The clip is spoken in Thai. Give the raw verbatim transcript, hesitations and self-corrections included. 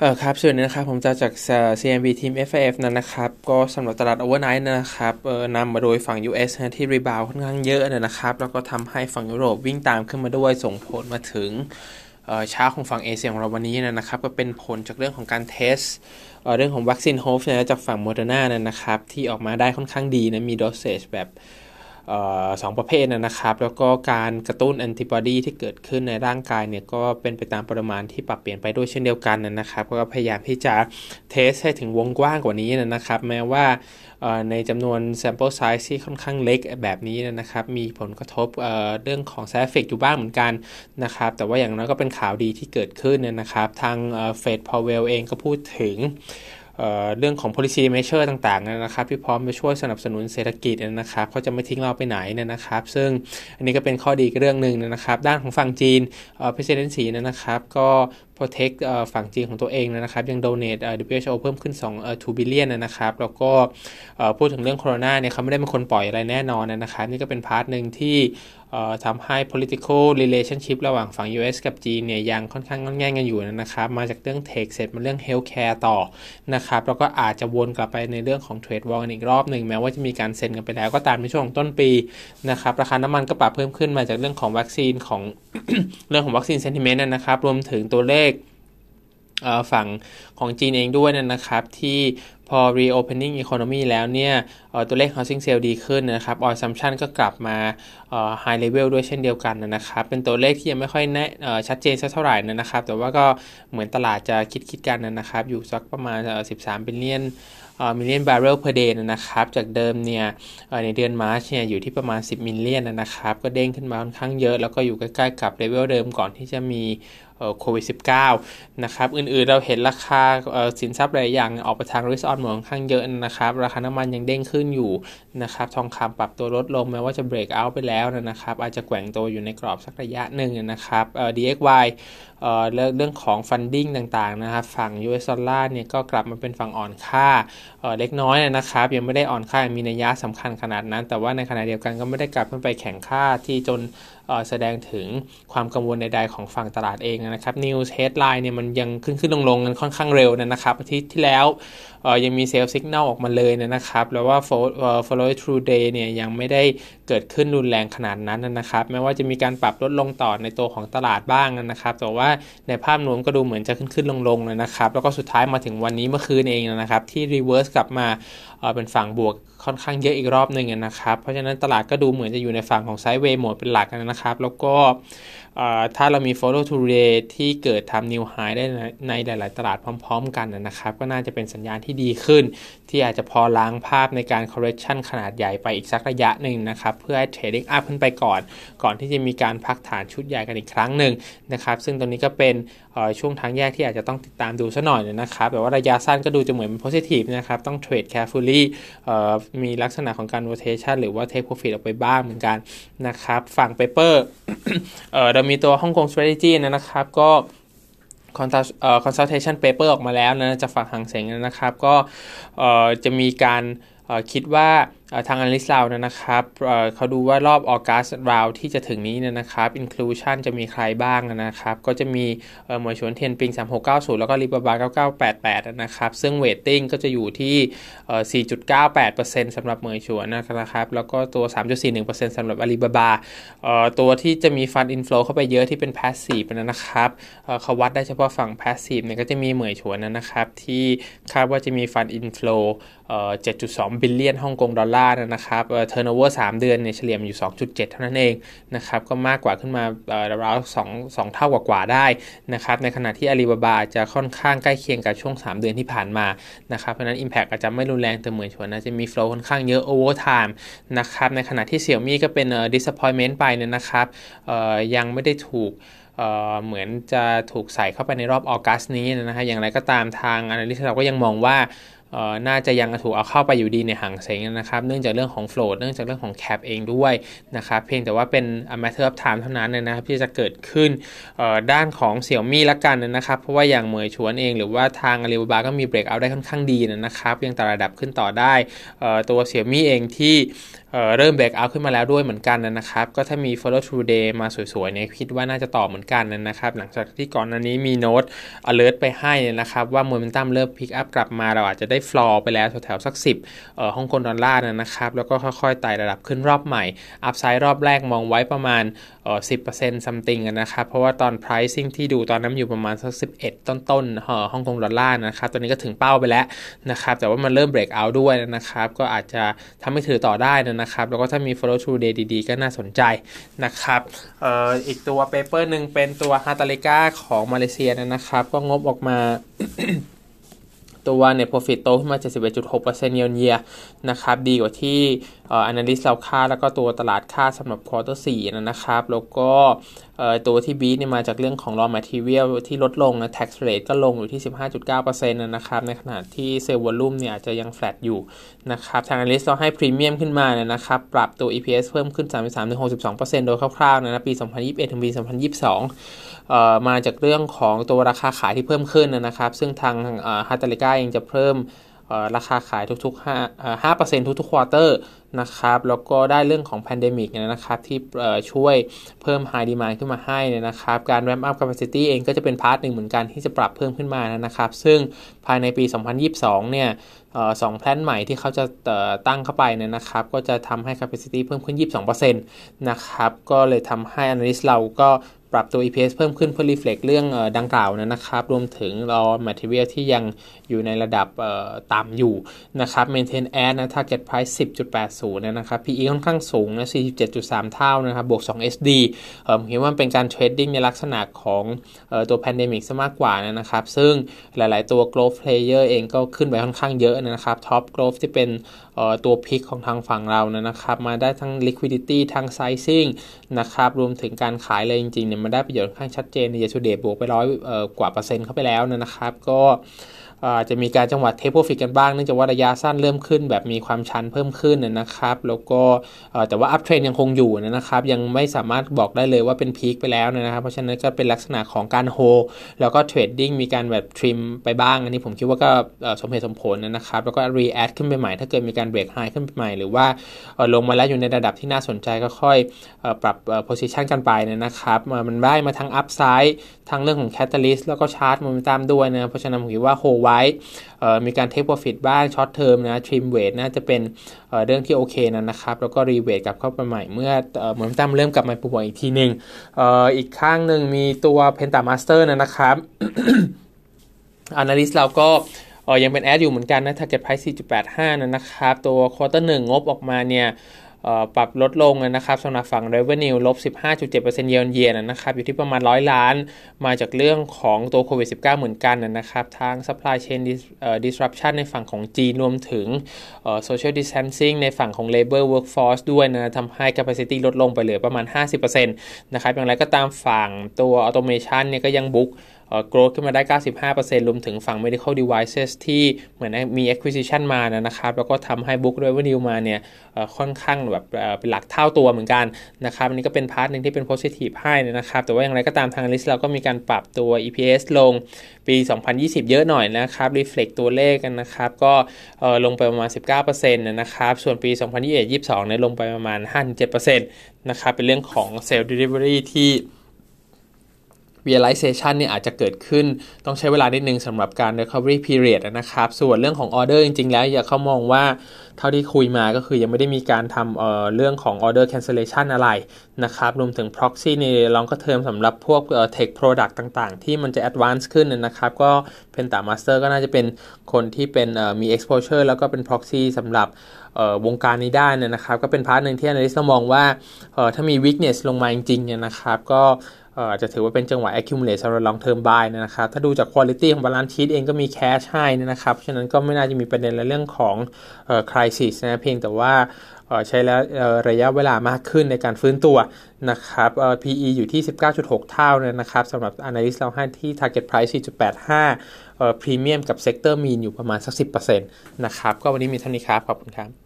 เออครับส่วนนี้นะครับผมจะจาก ซี เอ็น บี ทีม เอฟ เอฟ นั้นนะครับก็สำหรับตลาด Overnight นะครับเออนำมาโดยฝั่ง ยู เอส นะที่รีบาวด์ค่อนข้างเยอะนะครับแล้วก็ทำให้ฝั่งยุโรปวิ่งตามขึ้นมาด้วยส่งผลมาถึงเอ่อเช้าของฝั่งเอเชียของเราวันนี้นะครับก็เป็นผลจากเรื่องของการเทสเอ่อเรื่องของวัคซีน Hope นะจากฝั่งโมเดอร์นานะครับที่ออกมาได้ค่อนข้างดีนะมีโดสเซจแบบเอ่อสองประเภทนะครับแล้วก็การกระตุ้นแอนติบอดีที่เกิดขึ้นในร่างกายเนี่ยก็เป็นไปตามปริมาณที่ปรับเปลี่ยนไปด้วยเช่นเดียวกันนะครับก็พยายามที่จะเทสให้ถึงวงกว้างกว่านี้นะครับแม้ว่าในจำนวน sample size ที่ค่อนข้างเล็กแบบนี้นะครับมีผลกระทบ เ, เรื่องของ side effect อยู่บ้างเหมือนกันนะครับแต่ว่าอย่างน้อยก็เป็นข่าวดีที่เกิดขึ้นนะครับทางเฟดพาวเวลเองก็พูดถึงเ, เรื่องของ policy measure ต่างๆนะครับที่พร้อมจะช่วยสนับสนุนเศรษฐกิจนะครับเขาจะไม่ทิ้งเราไปไหนนะครับซึ่งอันนี้ก็เป็นข้อดีเรื่องหนึ่งนะครับด้านของฝั่งจีน presidency นะครับก็protect ฝั่งจีนของตัวเองนะครับยัง donate ดับเบิลยู เอช โอ เพิ่มขึ้นสอง billion นะครับแล้วก็พูดถึงเรื่องโควิดเนี่ยเขาไม่ได้เป็นคนปล่อยอะไรแน่นอนนะครับนี่ก็เป็นพาร์ทนึงที่ทำให้ political relationship ระหว่างฝั่ง ยู เอส กับจีนเนี่ยยังค่อนข้างงอนแง่งกันอยู่นะครับมาจากเรื่อง tech เสร็จมาเรื่อง healthcare ต่อนะครับแล้วก็อาจจะวนกลับไปในเรื่องของ trade war อีกรอบนึงแม้ว่าจะมีการเซ็นกันไปแล้วก็ตามในช่วงต้นปีนะครับราคาน้ำมันก็ปรับเพิ่มขึ้นมาจากเรื่องของวัคซีนของ เรื่องของวัคซีน sentiment นะครับรวมถึงตัวเลขฝั่งของจีนเองด้วยนะครับที่พอ reopening economy แล้วเนี่ยตัวเลข housing sale ดีขึ้นนะครับ oil consumption ก็กลับมา high level ด้วยเช่นเดียวกันนะครับเป็นตัวเลขที่ยังไม่ค่อยแน่ชัดเจนสักเท่าไหร่นะครับแต่ว่าก็เหมือนตลาดจะคิดคิดกันนะครับอยู่สักประมาณสิบสาม billion million barrel per day นะครับจากเดิมเนี่ยในเดือนมาร์ชเนี่ยอยู่ที่ประมาณสิบ million นะครับก็เด้งขึ้นมาค่อนข้างเยอะแล้วก็อยู่ใกล้ๆกับ level เดิมก่อนที่จะมีโควิด สิบเก้า นะครับอื่นๆเราเห็นราคาสินทรัพย์หลายอย่างออกไปทาง risk on เหมือนข้างเยอะนะครับราคาน้ำมันยังเด้งขึ้นอยู่นะครับทองคำปรับตัวลดลงแม้ว่าจะ break out ไปแล้วนะครับอาจจะแกว่งตัวอยู่ในกรอบสักระยะหนึ่งนะครับเอ่อ ดี เอ็กซ์ วาย เอ่อเรื่องของ funding ต่างๆนะครับฝั่ง ยู เอส dollar เนี่ยก็กลับมาเป็นฝั่งอ่อนค่าเอ่อเล็กน้อยนะครับยังไม่ได้อ่อนค่ามีนัยยะสำคัญขนาดนั้นแต่ว่าในขณะเดียวกันก็ไม่ได้กลับขึ้นไปแข็งค่าที่จนแสดงถึงความกังวลใดๆของฝั่งตลาดเองนะครับ News Headline เนี่ยมันยังขึ้นๆลงๆกันค่อนข้างเร็วนะครับอาทิตย์ที่แล้วยังมี Sell Signal ออกมาเลยนะครับแล้วว่า Follow Through Day เนี่ยยังไม่ได้เกิดขึ้นรุนแรงขนาดนั้นนะครับแม้ว่าจะมีการปรับลดลงต่อในตัวของตลาดบ้างนะครับแต่ว่าในภาพรวมก็ดูเหมือนจะขึ้นๆลงๆนะครับแล้วก็สุดท้ายมาถึงวันนี้เมื่อคืนเองนะครับที่ Reverse กลับมาเป็นฝั่งบวกค่อนข้างเยอะอีกรอบนึงนะครับเพราะฉะนั้นตลาดก็ดูเหมือนจะอยู่ในฝั่งของ Sideway หมดเป็นหลักนะครับแล้วก็ถ้าเรามี follow through day ที่เกิดทำ new high ได้ในหลายๆตลาดพร้อมๆกันนะครับก็น่าจะเป็นสัญญาณที่ดีขึ้นที่อาจจะพอล้างภาพในการ correction ขนาดใหญ่ไปอีกสักระยะหนึ่งนะครับเพื่อให้ trading up ขึ้นไปก่อนก่อนที่จะมีการพักฐานชุดใหญ่กันอีกครั้งหนึ่งนะครับซึ่งตรงนี้ก็เป็นช่วงทางแยกที่อาจจะต้องติดตามดูซะหน่อยนะครับแต่ว่าระยะสั้นก็ดูจะเหมือนเป็น positive นะครับต้อง trade carefully มีลักษณะของการ rotation หรือว่า take profit ออกไปบ้างเหมือนกันนะครับฝั่ง paper เอ่อเรามีตัวฮ่องกง strategy นะครับก็ consultation paper ออกมาแล้วนะจากฝั่งหางเส็งนะครับก็จะมีการคิดว่าทาง analyst เรานะครับเขาดูว่ารอบ August round ที่จะถึงนี้นะครับ inclusion จะมีใครบ้างนะครับก็จะมีหมวยชวน Tianping สามหกเก้าศูนย์แล้วก็ Alibaba เก้าเก้าแปดแปดนะครับซึ่ง weighting ก็จะอยู่ที่ สี่จุดเก้าแปดเปอร์เซ็นต์ สำหรับหมวยชวนนะครับแล้วก็ตัว สามจุดสี่หนึ่งเปอร์เซ็นต์ สำหรับ Alibaba ตัวที่จะมี fund inflow เข้าไปเยอะที่เป็น passive นะครับเขาวัดได้เฉพาะฝั่ง passive เนี่ยก็จะมีหมวยชวนนะครับที่คาดว่าจะมี fund inflow เจ็ดจุดสอง billion ฮ่องกงดอลลาร์นะครับเทอร์โนเวอร์สามเดือนเนี่ยเฉลี่ยอยู่ สองจุดเจ็ด เท่านั้นเองนะครับก็มากกว่าขึ้นมาราวๆสองเท่ากว่าๆได้นะครับในขณะที่ Alibaba จะค่อนข้างใกล้เคียงกับช่วงสามเดือนที่ผ่านมานะครับเพราะฉะนั้น Impact อาจจะไม่รุนแรงแต่เหมือนชวนนะจะมี flow ค่อนข้างเยอะ over time นะครับในขณะที่ Xiaomi ก็เป็น disappointment ไปเนี่ยนะครับยังไม่ได้ถูกเ, เหมือนจะถูกใส่เข้าไปในรอบออกัสนี้นะฮะอย่างไรก็ตามทาง analyst เราก็ยังมองว่า น่าจะยังถูกเอาเข้าไปอยู่ดีในหางเซ็งนะครับเนื่องจากเรื่องของโฟลว์เนื่องจากเรื่องของแคปเองด้วยนะครับเพียงแต่ว่าเป็น matter of time เท่านั้นนะครับที่จะเกิดขึ้นด้านของเสี่ยวมี่ละกันนะครับเพราะว่าอย่างเหมยชวนเองหรือว่าทาง Alibaba ก็มีเบรกเอาท์ได้ค่อนข้างดีนะครับยังต่อระดับขึ้นต่อได้ตัวเสี่ยวมี่เองที่เริ่มเบรกเอาท์ขึ้นมาแล้วด้วยเหมือนกันนะครับก็ถ้ามี follow through day มาสวยๆเนี่ยคิดว่าน่าจะต่อเหมือนกันนะครับหลังจากที่ก่อนหน้านี้มีโน้ต alert ไปให้นะครับว่าโมเมนตัมเริ่ม pick up กลับมาเราอาจจะได้ floor ไปแล้วแถวๆสักสิบเอ่อฮ่องกงดอลลาร์นะครับแล้วก็ค่อยๆไต่ระดับขึ้นรอบใหม่ upside รอบแรกมองไว้ประมาณเอ่อ สิบเปอร์เซ็นต์ something นะครับเพราะว่าตอน pricing ที่ดูตอนนั้นอยู่ประมาณสักสิบเอ็ดต้นๆเอ่อฮ่องกงดอลลาร์นะครับตอนนี้ก็ถึงเป้าไปแล้วนะครับแต่ว่ามันเริ่ม break out ด้วยนะครับก็อาจจะทำให้ถือต่อได้นะครับแล้วก็ถ้ามี follow through day ดีๆก็น่าสนใจนะครับ อ, อ, อีกตัว paper หนึ่งเป็นตัว Hatalica ของมาเลเซียนะครับก็งบออกมา ตัว Net Profit โตขึ้นมา เจ็ดสิบเอ็ดจุดหกเปอร์เซ็นต์ year-on-year นะครับดีกว่าที่เอ่อ analyst เราคาดแล้วก็ตัวตลาดคาดสำหรับ quarter สี่นะครับแล้วก็ตัวที่บีทเนี่ยมาจากเรื่องของ raw material ที่ลดลงนะ tax rate ก็ลงอยู่ที่ สิบห้าจุดเก้าเปอร์เซ็นต์ นะครับในขณะที่ sell volume เนี่ยอาจจะยัง flat อยู่นะครับทาง analyst เราให้ premium ขึ้นมาเนี่ยนะครับปรับตัว อี พี เอส เพิ่มขึ้น สามสิบสามถึงหกสิบสองเปอร์เซ็นต์ โดยคร่าวๆนะปี สองพันยี่สิบเอ็ด ถึงปี สองพันยี่สิบสองเอ่อมาจากเรื่องของตัวราคาขายที่เพิ่มขึ้นนะครับซึ่งทางเอ่อ Hatalica เองจะเพิ่มราคาขายทุกๆ ห้าเปอร์เซ็นต์ ทุกๆควอเตอร์นะครับแล้วก็ได้เรื่องของแพนเดมิกเนี่ยนะครับที่ช่วยเพิ่ม high demand ขึ้นมาให้นะครับการ ramp up capacity เองก็จะเป็นพาร์ทหนึ่งเหมือนกันที่จะปรับเพิ่มขึ้นมานะครับซึ่งภายในปี สองพันยี่สิบสอง เนี่ยสองแพลนใหม่ที่เขาจะตั้งเข้าไปเนี่ยนะครับก็จะทำให้ capacity เพิ่มขึ้น ยี่สิบสองเปอร์เซ็นต์ นะครับก็เลยทำให้ analyst เราก็ปรับตัว อี พี เอส เพิ่มขึ้นเพื่อ reflect เรื่องดังกล่าวนะครับรวมถึง raw material ที่ยังอยู่ในระดับต่ำอยู่นะครับ maintain at นะ target price สิบจุดแปดศูนย์ นะครับ พี อี ค่อนข้างสูงนะ สี่สิบเจ็ดจุดสาม เท่านะครับบวกสอง เอส ดี เอ่อผมคิดว่ามันเป็นการ trading ในลักษณะของเอ่อตัว pandemic ซะมากกว่านะครับซึ่งหลายๆตัว growth player เองก็ขึ้นไปค่อนข้างเยอะนะครับ top growth ที่เป็นเอ่อตัว pick ของทางฝั่งเรานะครับมาได้ทั้ง liquidity ทั้ง sizing นะครับรวมถึงการขายเลยจริงๆเนี่ยมันได้ประโยชน์ค่อนข้างชัดเจนใน year to date บวกไปร้อยเอ่อกว่าเปอร์เซ็นต์เข้าไปแล้วนะครับก็อาจจะมีการจังหวะเทคโปรฟิตกันบ้างเนื่องจากว่าระยะสั้นเริ่มขึ้นแบบมีความชันเพิ่มขึ้นนะครับแล้วก็แต่ว่าอัพเทรนยังคงอยู่นะครับยังไม่สามารถบอกได้เลยว่าเป็นพีคไปแล้วนะครับเพราะฉะนั้นก็เป็นลักษณะของการโฮแล้วก็เทรดดิ้งมีการแบบทริมไปบ้างอันนี้ผมคิดว่าก็สมเหตุสมผลนะครับแล้วก็รีแอคขึ้นไปใหม่ถ้าเกิดมีการเบรกไฮขึ้นไปใหม่หรือว่าลงมาแล้วอยู่ในระดับที่น่าสนใจก็ค่อยปรับโพซิชันกันไปนะครับมันได้มาทั้งอัพไซด์ทั้งเรื่องของแคทาลิสต์แล้วก็ชาร์ตโมเมนตัมด้วยนะเพราะฉะนั้นผมคิดว่าโฮไว้มีการเทคโปรฟิตบ้างช็อตเทอมนะทริมเวทน่าจะเป็น เอ่อ เรื่องที่โอเคนะครับแล้วก็รีเวทกลับเข้าไปใหม่เมื่อโมเมนตัมเริ่มกลับมาปรับตัวอีกทีนึง เอ่อ อีกข้างนึงมีตัว Penta Master นะครับ Analyst เราก็เอ่อยังเป็นแอดอยู่เหมือนกันนะ Target Price สี่จุดแปดห้า นะครับตัว Quarter หนึ่ง งบออกมาเนี่ยปรับลดลงนะครับสำหรับฝั่ง revenue ลบ สิบห้าจุดเจ็ดเปอร์เซ็นต์ year-on-year นะครับอยู่ที่ประมาณร้อยล้านมาจากเรื่องของตัวโควิด สิบเก้า เหมือนกันนะครับทาง supply chain disruption ในฝั่งของจีนรวมถึง social distancing ในฝั่งของ labor workforce ด้วยนะทำให้ capacity ลดลงไปเหลือประมาณ ห้าสิบเปอร์เซ็นต์ นะครับอย่างไรก็ตามฝั่งตัว automation เนี่ยก็ยังบุกโกรธขึ้นมาได้ เก้าสิบห้าเปอร์เซ็นต์ รวมถึงฝั่ง medical devices ที่เหมือนมี acquisition มานะครับแล้วก็ทำให้ book revenue มาเนี่ยค่อนข้างแบบเป็นหลักเท่าตัวเหมือนกันนะครับอันนี้ก็เป็นพาร์ทนึงที่เป็น positive ให้นะครับแต่ว่าอย่างไรก็ตามทาง list เราก็มีการปรับตัว อี พี เอส ลงปี สองพันยี่สิบ เยอะหน่อยนะครับ reflect ตัวเลขกันนะครับก็ลงไปประมาณ สิบเก้าเปอร์เซ็นต์ นะครับส่วนปี สองพันยี่สิบเอ็ดถึงยี่สิบสอง เนี่ยลงไปประมาณ ห้าถึงเจ็ดเปอร์เซ็นต์ นะครับเป็นเรื่องของ sales delivery ที่realization เนี่ยอาจจะเกิดขึ้นต้องใช้เวลานิดนึงสำหรับการ recovery period นะครับส่วนเรื่องของออเดอร์จริงๆแล้วอย่าเข้ามองว่าเท่าที่คุยมาก็คือยังไม่ได้มีการทำ เอ่อ เรื่องของ order cancellation อะไรนะครับรวมถึง proxy ใน longer term สำหรับพวก tech product ต่างๆที่มันจะ advance ขึ้นนะครับก็ Penta Master ก็น่าจะเป็นคนที่เป็นมี exposure แล้วก็เป็น proxy สำหรับวงการนี้ได้นะครับก็เป็นพาร์ทนึงที่ analyst มองว่าถ้ามี weakness ลงมาจริงๆเนี่ยนะครับก็ อาจจะถือว่าเป็นจังหวะ accumulate สำหรับ long term buy นะครับถ้าดูจาก quality ของ balance sheet เองก็มี cash ให้นะครับฉะนั้นก็ไม่น่าจะมีประเด็นในเรื่องของ crisis นะเพียงแต่ว่าใช้แล้วระยะเวลามากขึ้นในการฟื้นตัวนะครับ พี อี อยู่ที่ สิบเก้าจุดหก เท่านะครับสำหรับ analyst เราให้ที่ target price สี่จุดแปดห้า premium กับ sector mean อยู่ประมาณสัก สิบเปอร์เซ็นต์ นะครับก็วันนี้มีเท่านี้ครับขอบคุณครับ